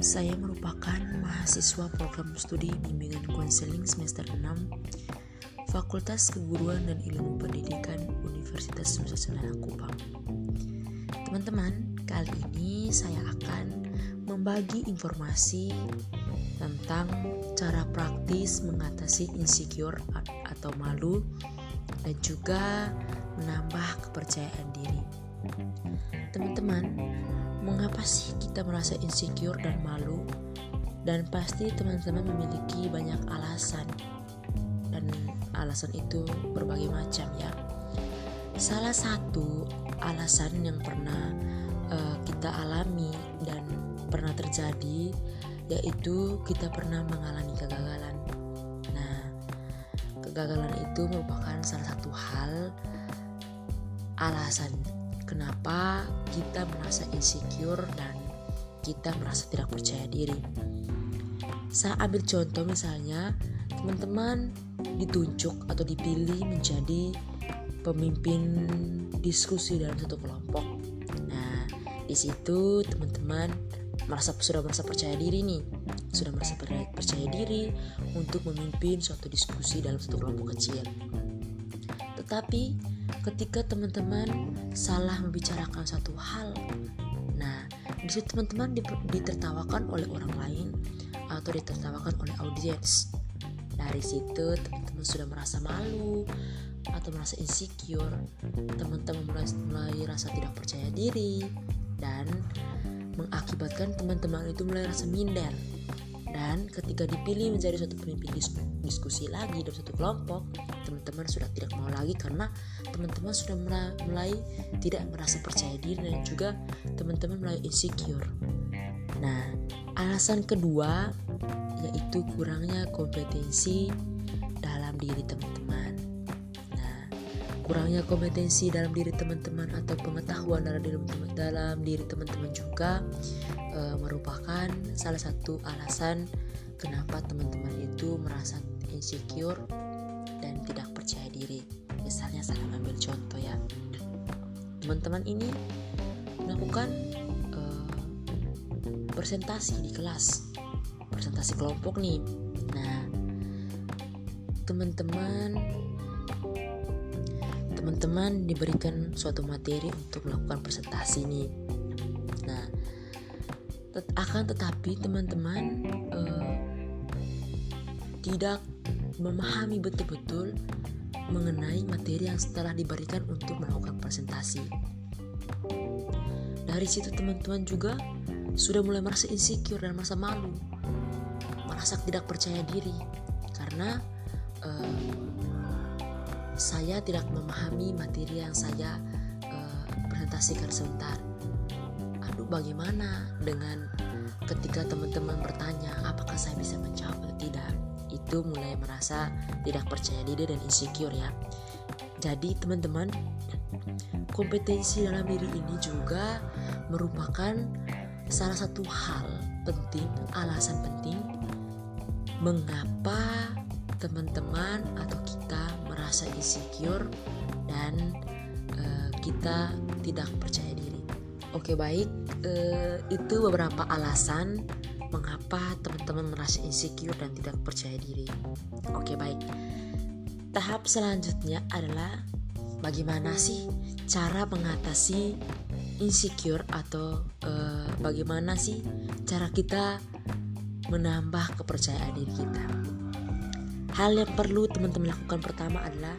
Saya merupakan mahasiswa program studi bimbingan konseling semester 6 Fakultas Keguruan dan Ilmu Pendidikan Universitas Nusa Cendana Kupang. Teman-teman, kali ini saya akan membagi informasi tentang cara praktis mengatasi insecure atau malu dan juga menambah kepercayaan diri. Teman-teman, mengapa sih kita merasa insecure dan malu? Dan pasti teman-teman memiliki banyak alasan. Dan alasan itu berbagai macam ya. Salah satu alasan yang pernah kita alami dan pernah terjadi yaitu kita pernah mengalami kegagalan. Nah, kegagalan itu merupakan salah satu hal alasan kenapa kita merasa insecure dan kita merasa tidak percaya diri. Saya ambil contoh misalnya, teman-teman ditunjuk atau dipilih menjadi pemimpin diskusi dalam satu kelompok. Nah, di situ teman-teman sudah merasa percaya diri nih, sudah merasa percaya diri untuk memimpin suatu diskusi dalam satu kelompok kecil. Tetapi ketika teman-teman salah membicarakan satu hal, nah disitu teman-teman ditertawakan oleh orang lain atau ditertawakan oleh audiens. Dari situ teman-teman sudah merasa malu atau merasa insecure, teman-teman mulai rasa tidak percaya diri dan mengakibatkan teman-teman itu mulai rasa minder. Dan ketika dipilih menjadi suatu pemimpin diskusi lagi dalam satu kelompok, teman-teman sudah tidak mau lagi karena teman-teman sudah mulai tidak merasa percaya diri dan juga teman-teman mulai insecure. Nah, alasan kedua yaitu kurangnya kompetensi dalam diri teman-teman. Nah, kurangnya kompetensi dalam diri teman-teman atau pengetahuan dalam diri teman-teman juga merupakan salah satu alasan kenapa teman-teman itu merasa insecure dan tidak percaya diri. Misalnya saya ambil contoh ya, teman-teman ini melakukan presentasi di kelas, presentasi kelompok nih. Nah, teman-teman diberikan suatu materi untuk melakukan presentasi nih. Nah, akan tetapi teman-teman tidak memahami betul-betul mengenai materi yang setelah diberikan untuk melakukan presentasi. Dari situ teman-teman juga sudah mulai merasa insecure dan merasa malu, merasa tidak percaya diri karena saya tidak memahami materi yang saya presentasikan sebentar. Bagaimana dengan ketika teman-teman bertanya apakah saya bisa menjawab atau tidak, itu mulai merasa tidak percaya diri dan insecure ya. Jadi teman-teman, kompetensi dalam diri ini juga merupakan salah satu hal penting, alasan penting mengapa teman-teman atau kita merasa insecure dan kita tidak percaya diri. Oke baik, itu beberapa alasan mengapa teman-teman merasa insecure dan tidak percaya diri. Oke baik, tahap selanjutnya adalah bagaimana sih cara mengatasi insecure atau bagaimana sih cara kita menambah kepercayaan diri kita. Hal yang perlu teman-teman lakukan pertama adalah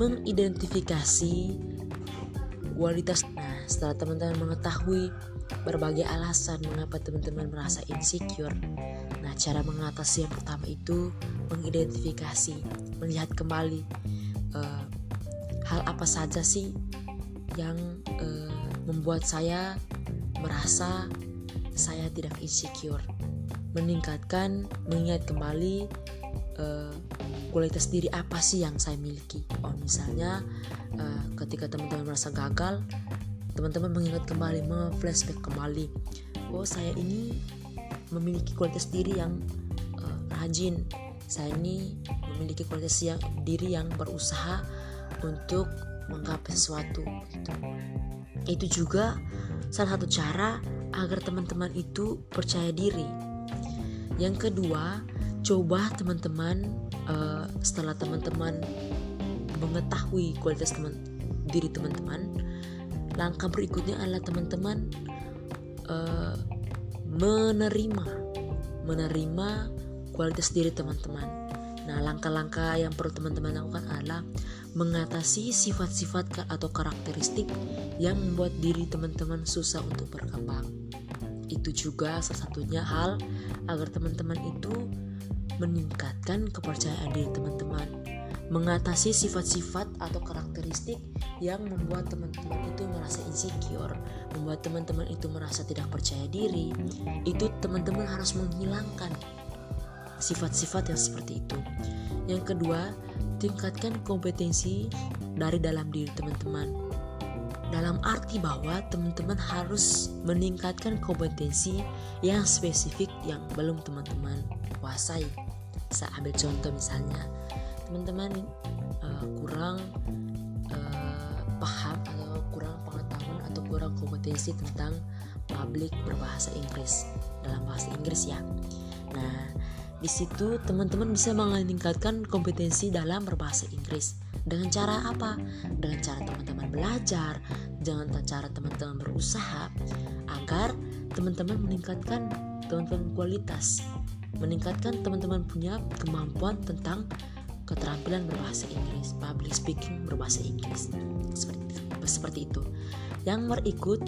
mengidentifikasi kualitas. Nah, setelah teman-teman mengetahui berbagai alasan mengapa teman-teman merasa insecure, nah cara mengatasi yang pertama itu mengidentifikasi, melihat kembali hal apa saja sih yang membuat saya merasa saya tidak insecure, mengingat kembali kualitas diri apa sih yang saya miliki. Oh misalnya ketika teman-teman merasa gagal, teman-teman mengingat kembali, flashback kembali, oh saya ini memiliki kualitas diri yang rajin, saya ini memiliki kualitas diri yang berusaha untuk menggapai sesuatu gitu. Itu juga salah satu cara agar teman-teman itu percaya diri. Yang kedua, coba teman-teman setelah teman-teman mengetahui kualitas diri teman-teman, langkah berikutnya adalah teman-teman menerima kualitas diri teman-teman. Nah, langkah-langkah yang perlu teman-teman lakukan adalah mengatasi sifat-sifat atau karakteristik yang membuat diri teman-teman susah untuk berkembang. Itu juga salah satunya hal agar teman-teman itu meningkatkan kepercayaan diri teman-teman, mengatasi sifat-sifat atau karakteristik yang membuat teman-teman itu merasa insecure, membuat teman-teman itu merasa tidak percaya diri. Itu teman-teman harus menghilangkan sifat-sifat yang seperti itu. Yang kedua, tingkatkan kompetensi dari dalam diri teman-teman, dalam arti bahwa teman-teman harus meningkatkan kompetensi yang spesifik yang belum teman-teman kuasai. Saya ambil contoh misalnya, teman-teman kurang paham atau kurang pengetahuan atau kurang kompetensi tentang publik berbahasa Inggris, dalam bahasa Inggris ya. Nah, di situ teman-teman bisa meningkatkan kompetensi dalam berbahasa Inggris. Dengan cara apa? Dengan cara teman-teman belajar, dengan cara teman-teman berusaha agar teman-teman meningkatkan teman-teman kualitas, meningkatkan teman-teman punya kemampuan tentang keterampilan berbahasa Inggris, public speaking berbahasa Inggris, seperti itu. Yang berikut,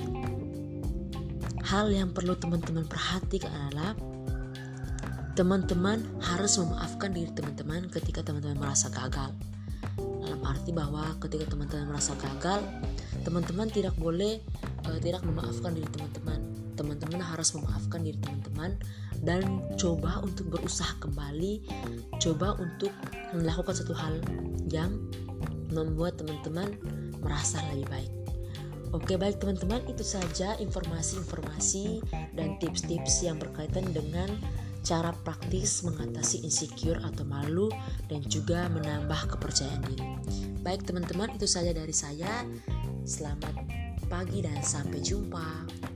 hal yang perlu teman-teman perhatikan adalah teman-teman harus memaafkan diri teman-teman ketika teman-teman merasa gagal. Dalam arti bahwa ketika teman-teman merasa gagal, teman-teman tidak boleh tidak memaafkan diri teman-teman. Teman-teman harus memaafkan diri teman-teman dan coba untuk berusaha kembali, coba untuk melakukan satu hal yang membuat teman-teman merasa lebih baik. Oke, baik teman-teman, itu saja informasi-informasi dan tips-tips yang berkaitan dengan cara praktis mengatasi insecure atau malu dan juga menambah kepercayaan diri. Baik teman-teman, itu saja dari saya. Selamat pagi dan sampai jumpa.